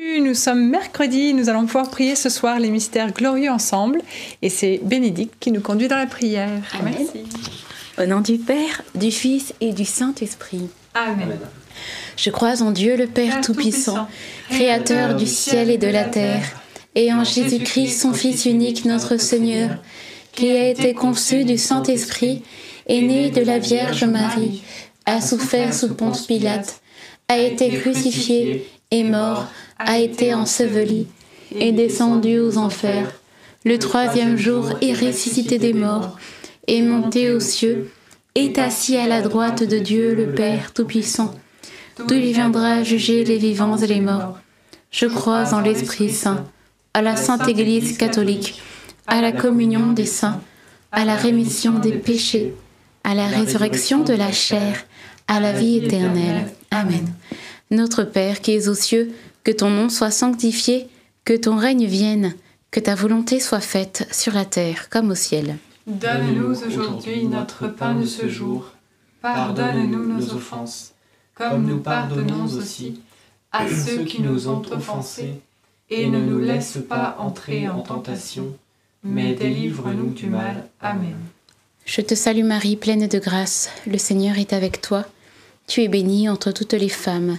Nous sommes mercredi, nous allons pouvoir prier ce soir les mystères glorieux ensemble et c'est Bénédicte qui nous conduit dans la prière. Amen. Merci. Au nom du Père, du Fils et du Saint-Esprit. Amen. Amen. Je crois en Dieu le Père Tout-Puissant, Créateur du ciel et de la terre, et en Jésus-Christ son Fils unique notre Seigneur, qui a été conçu du Saint-Esprit, est né de la Vierge Marie, a souffert sous Ponce Pilate, a été crucifié, est mort, a été enseveli, est descendu aux enfers. Le troisième jour est ressuscité des morts, est monté aux cieux, est assis à la droite de Dieu le Père Tout-Puissant, d'où il viendra juger les vivants et les morts. Je crois en l'Esprit Saint, à la Sainte Église catholique, à la communion des saints, à la rémission des péchés, à la résurrection de la chair, à la vie éternelle. Amen. Notre Père qui es aux cieux, que ton nom soit sanctifié, que ton règne vienne, que ta volonté soit faite sur la terre comme au ciel. Donne-nous aujourd'hui notre pain de ce jour. Pardonne-nous nos offenses, comme nous pardonnons aussi à ceux qui nous ont offensés. Et ne nous laisse pas entrer en tentation, mais délivre-nous du mal. Amen. Je te salue Marie, pleine de grâce. Le Seigneur est avec toi. Tu es bénie entre toutes les femmes.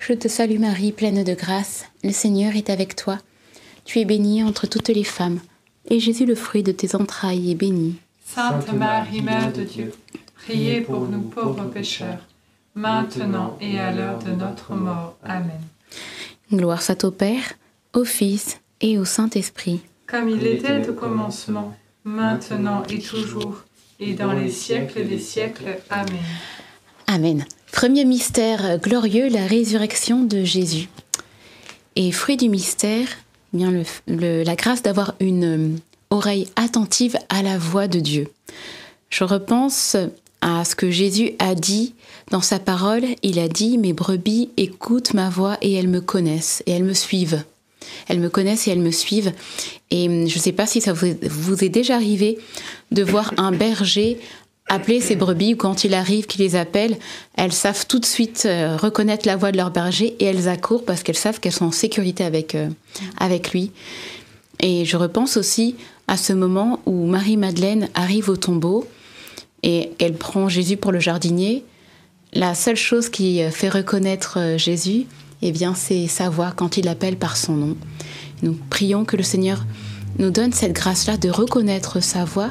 Je te salue Marie, pleine de grâce, le Seigneur est avec toi. Tu es bénie entre toutes les femmes, et Jésus, le fruit de tes entrailles, est béni. Sainte Marie, Mère de Dieu, priez pour nous pauvres pécheurs, maintenant et à l'heure de notre mort. Amen. Gloire soit au Père, au Fils et au Saint-Esprit. Comme il était au commencement, maintenant et toujours, et dans les siècles des siècles. Amen. Amen. Premier mystère glorieux, la résurrection de Jésus. Et fruit du mystère, bien la grâce d'avoir une oreille attentive à la voix de Dieu. Je repense à ce que Jésus a dit dans sa parole. Il a dit « Mes brebis écoutent ma voix et elles me connaissent et elles me suivent. » Elles me connaissent et elles me suivent. Et je ne sais pas si ça vous est déjà arrivé de voir un berger appeler ses brebis, ou quand il arrive qu'il les appelle, elles savent tout de suite reconnaître la voix de leur berger et elles accourent parce qu'elles savent qu'elles sont en sécurité avec lui. Et je repense aussi à ce moment où Marie-Madeleine arrive au tombeau et elle prend Jésus pour le jardinier. La seule chose qui fait reconnaître Jésus, eh bien, c'est sa voix quand il l'appelle par son nom. Nous prions que le Seigneur nous donne cette grâce-là de reconnaître sa voix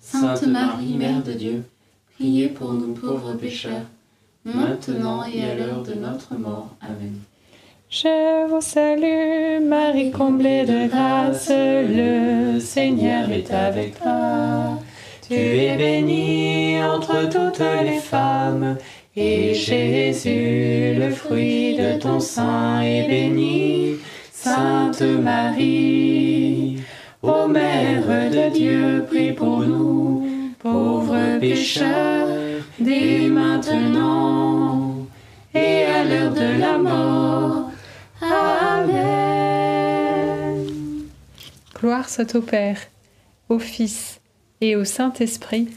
Sainte Marie, Mère de Dieu, priez pour nous pauvres pécheurs, maintenant et à l'heure de notre mort. Amen. Je vous salue, Marie, comblée de grâce, le Seigneur est avec toi. Tu es bénie entre toutes les femmes, et Jésus, le fruit de ton sein, est béni. Sainte Marie, ô Mère de Dieu, prie pour nous, pauvres pécheurs, dès maintenant et à l'heure de la mort. Amen. Gloire soit au Père, au Fils et au Saint-Esprit,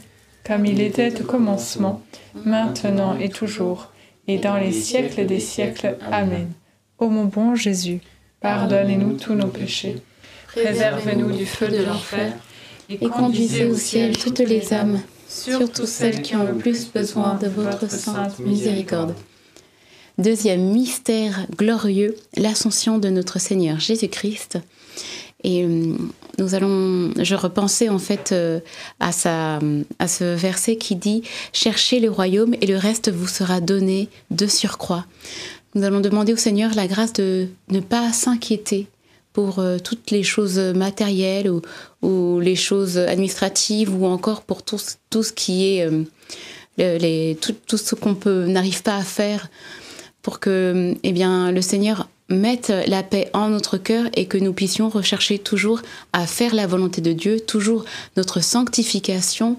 comme il était au commencement, maintenant et toujours, et dans les siècles des siècles. Amen. Ô mon bon Jésus, pardonnez-nous tous nos péchés, préservez-nous du feu de l'enfer, et conduisez au ciel toutes les âmes, surtout celles qui ont le plus besoin de votre sainte miséricorde. Deuxième mystère glorieux, l'ascension de notre Seigneur Jésus-Christ. Et je repensais en fait à ce verset qui dit « Cherchez le royaume et le reste vous sera donné de surcroît ». Nous allons demander au Seigneur la grâce de ne pas s'inquiéter pour toutes les choses matérielles ou les choses administratives ou encore pour tout ce qui est tout ce qu'on n'arrive pas à faire, pour que le Seigneur mette la paix en notre cœur et que nous puissions rechercher toujours à faire la volonté de Dieu, toujours notre sanctification,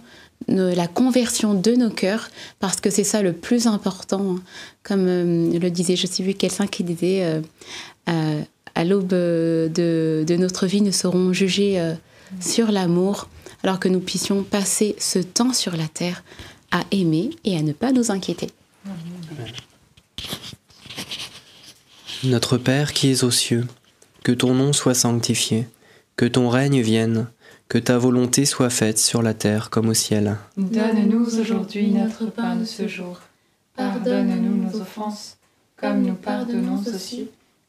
la conversion de nos cœurs, parce que c'est ça le plus important. Comme le disait, je ne sais plus quelqu'un qui disait, à l'aube de notre vie, nous serons jugés sur l'amour, alors que nous puissions passer ce temps sur la terre à aimer et à ne pas nous inquiéter. Amen. Notre Père qui es aux cieux, que ton nom soit sanctifié, que ton règne vienne, que ta volonté soit faite sur la terre comme au ciel. Donne-nous aujourd'hui notre pain de ce jour. Pardonne-nous nos offenses, comme nous pardonnons aussi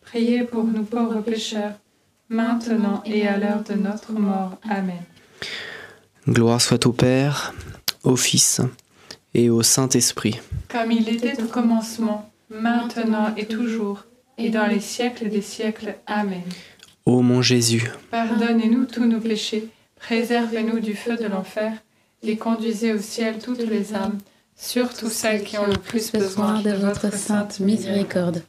priez pour nous pauvres pécheurs, maintenant et à l'heure de notre mort. Amen. Gloire soit au Père, au Fils, et au Saint-Esprit. Comme il était au commencement, maintenant et toujours, et dans les siècles des siècles. Amen. Ô mon Jésus, pardonnez-nous tous nos péchés, préservez-nous du feu de l'enfer, et conduisez au ciel toutes les âmes, surtout celles qui ont le plus besoin de votre sainte miséricorde.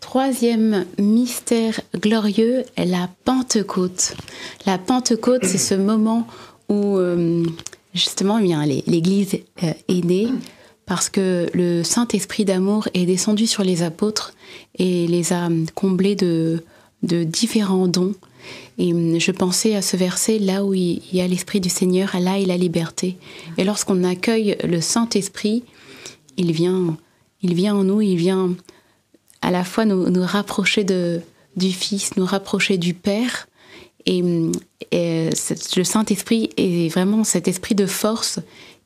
Troisième mystère glorieux, la Pentecôte. La Pentecôte, c'est ce moment où... justement, l'Église est née parce que le Saint-Esprit d'amour est descendu sur les apôtres et les a comblés de différents dons. Et je pensais à ce verset, là où il y a l'Esprit du Seigneur, là il y a la liberté. Et lorsqu'on accueille le Saint-Esprit, il vient en nous, il vient à la fois nous rapprocher du Fils, nous rapprocher du Père. Et le Saint-Esprit est vraiment cet esprit de force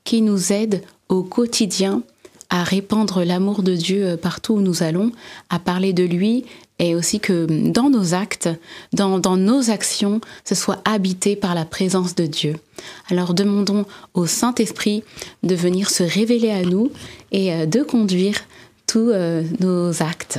qui nous aide au quotidien à répandre l'amour de Dieu partout où nous allons, à parler de lui, et aussi que dans nos actes, dans nos actions, ce soit habité par la présence de Dieu. Alors demandons au Saint-Esprit de venir se révéler à nous et de conduire tous nos actes.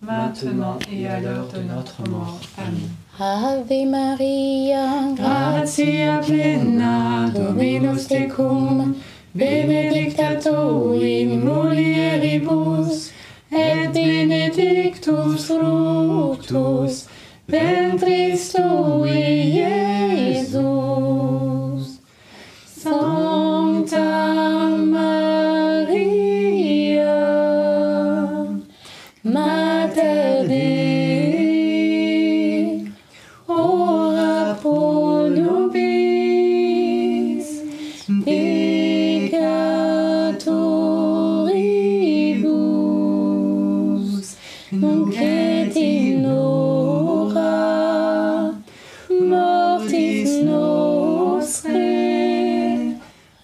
maintenant et à l'heure de notre mort. Amen. Ave Maria, gratia plena, Dominus tecum, benedicta tu in mulieribus, et benedictus fructus ventris tui, Iesus. Sancta Maria, Mater Dei, ora pro nobis peccatoribus, nunc et in hora mortis nostre.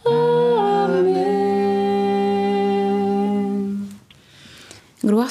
Amen. Gloire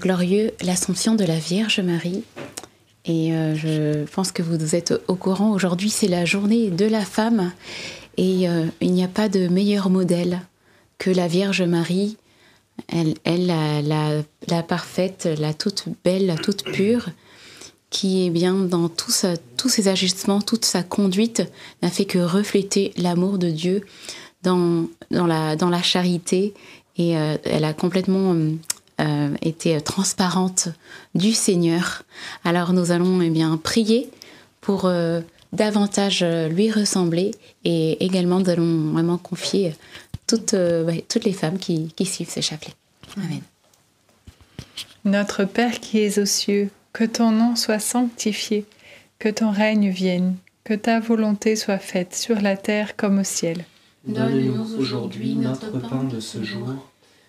glorieux, l'Assomption de la Vierge Marie. Et je pense que vous êtes au courant, aujourd'hui c'est la journée de la femme et il n'y a pas de meilleur modèle que la Vierge Marie, elle la parfaite, la toute belle, la toute pure, qui est bien dans tous ses agissements, toute sa conduite, n'a fait que refléter l'amour de Dieu dans la charité et elle a complètement... était transparente du Seigneur. Alors nous allons prier pour davantage lui ressembler et également nous allons vraiment confier toutes les femmes qui suivent ce chapelet. Amen. Notre Père qui es aux cieux, que ton nom soit sanctifié, que ton règne vienne, que ta volonté soit faite sur la terre comme au ciel. Donne-nous aujourd'hui notre pain de ce jour.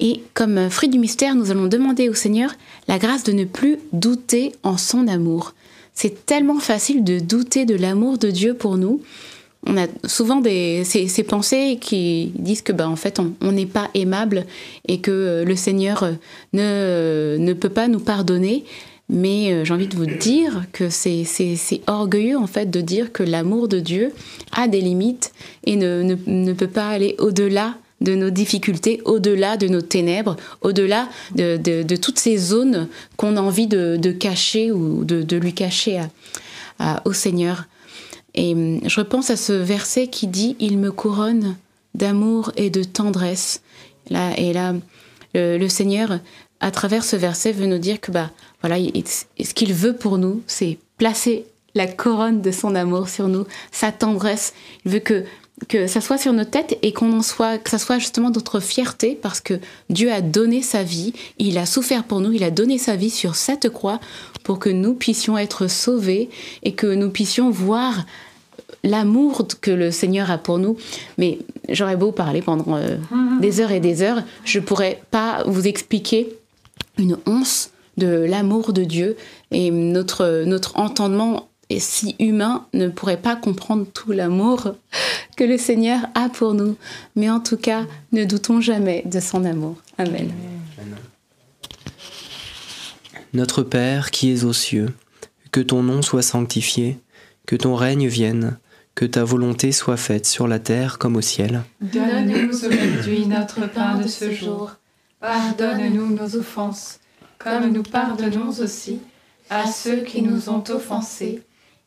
Et comme fruit du mystère, nous allons demander au Seigneur la grâce de ne plus douter en son amour. C'est tellement facile de douter de l'amour de Dieu pour nous. On a souvent ces pensées qui disent que en fait on n'est pas aimable et que le Seigneur ne peut pas nous pardonner. Mais j'ai envie de vous dire que c'est orgueilleux en fait de dire que l'amour de Dieu a des limites et ne peut pas aller au-delà de nos difficultés, au-delà de nos ténèbres, au-delà de toutes ces zones qu'on a envie de cacher ou de lui cacher au Seigneur. Et je repense à ce verset qui dit « Il me couronne d'amour et de tendresse ». Et là, le Seigneur, à travers ce verset, veut nous dire que voilà, ce qu'il veut pour nous, c'est placer la couronne de son amour sur nous, sa tendresse. Il veut que ça soit sur nos têtes et que ça soit justement notre fierté, parce que Dieu a donné sa vie, il a souffert pour nous, il a donné sa vie sur cette croix pour que nous puissions être sauvés et que nous puissions voir l'amour que le Seigneur a pour nous. Mais j'aurais beau parler pendant des heures et des heures, je ne pourrais pas vous expliquer une once de l'amour de Dieu, et notre entendement si humain ne pourrait pas comprendre tout l'amour que le Seigneur a pour nous. Mais en tout cas, ne doutons jamais de son amour. Amen. Notre Père qui es aux cieux, que ton nom soit sanctifié, que ton règne vienne, que ta volonté soit faite sur la terre comme au ciel. Donne-nous aujourd'hui notre pain de ce jour. Pardonne-nous nos offenses, comme nous pardonnons aussi à ceux qui nous ont offensés.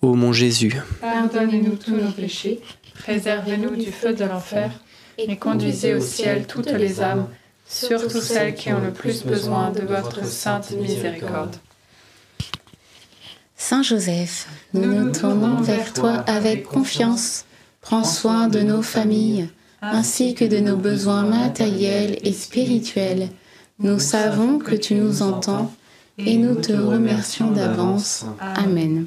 Ô mon Jésus, pardonnez-nous tous nos péchés, préservez-nous du feu de l'enfer, et conduisez au ciel toutes les âmes, surtout celles qui ont le plus besoin de votre sainte miséricorde. Saint Joseph, nous nous tournons vers toi avec confiance. Prends soin de nos familles, ainsi que de nos besoins matériels et spirituels. Nous savons que tu nous entends, et nous te remercions d'avance. Amen.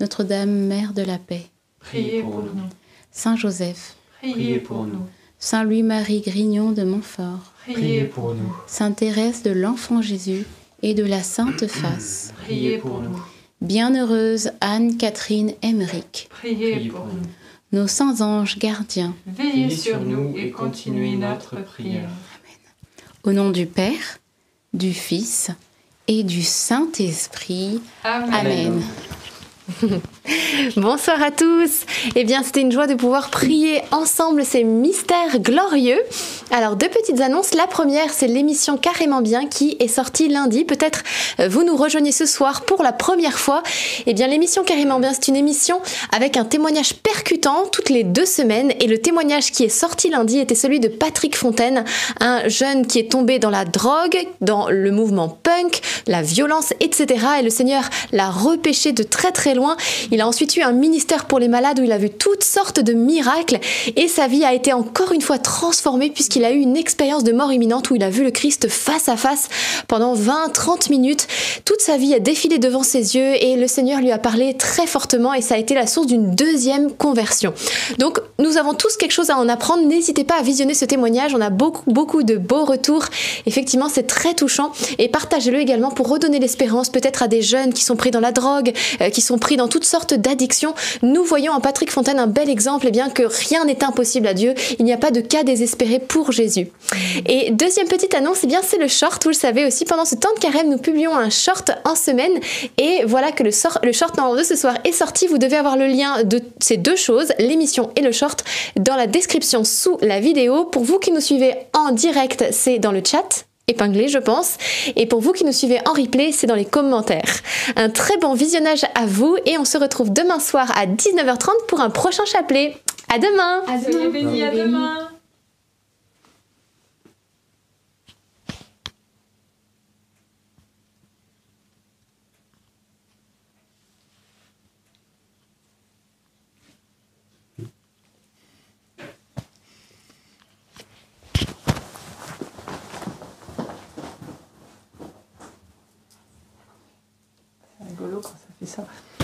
Notre-Dame, Mère de la Paix, priez pour nous. Saint Joseph, priez pour nous. Saint Louis-Marie Grignion de Montfort, priez pour nous. Sainte Thérèse de l'Enfant Jésus et de la Sainte Face, priez pour nous. Bienheureuse Anne-Catherine Emmerich, priez pour nous. Nos saints anges gardiens, veillez sur nous et continuez notre prière. Amen. Au nom du Père, du Fils et du Saint-Esprit. Amen. Amen. Bonsoir à tous. Eh bien, c'était une joie de pouvoir prier ensemble ces mystères glorieux. Alors, deux petites annonces. La première, c'est l'émission Carrément Bien qui est sortie lundi. Peut-être vous nous rejoignez ce soir pour la première fois. Eh bien, l'émission Carrément Bien, c'est une émission avec un témoignage percutant toutes les 2 semaines. Et le témoignage qui est sorti lundi était celui de Patrick Fontaine, un jeune qui est tombé dans la drogue, dans le mouvement punk, la violence, etc. Et le Seigneur l'a repêché de très très loin. Il a ensuite eu un ministère pour les malades où il a vu toutes sortes de miracles et sa vie a été encore une fois transformée puisqu'il a eu une expérience de mort imminente où il a vu le Christ face à face pendant 20-30 minutes. Toute sa vie a défilé devant ses yeux et le Seigneur lui a parlé très fortement et ça a été la source d'une 2e conversion. Donc nous avons tous quelque chose à en apprendre. N'hésitez pas à visionner ce témoignage. On a beaucoup de beaux retours. Effectivement, c'est très touchant et partagez-le également pour redonner l'espérance peut-être à des jeunes qui sont pris dans la drogue, qui sont pris pris dans toutes sortes d'addictions, nous voyons en Patrick Fontaine un bel exemple, eh bien, que rien n'est impossible à Dieu, il n'y a pas de cas désespéré pour Jésus. Et deuxième petite annonce, eh bien, c'est le short, vous le savez aussi, pendant ce temps de carême, nous publions un short en semaine, et voilà que le short numéro 2 ce soir est sorti, vous devez avoir le lien de ces deux choses, l'émission et le short, dans la description sous la vidéo. Pour vous qui nous suivez en direct, c'est dans le chat, épinglé je pense, et pour vous qui nous suivez en replay, c'est dans les commentaires. Un très bon visionnage à vous, et on se retrouve demain soir à 19h30 pour un prochain chapelet. À demain. À demain. Soyez bénis, à demain. C'est rigolo quand ça fait ça.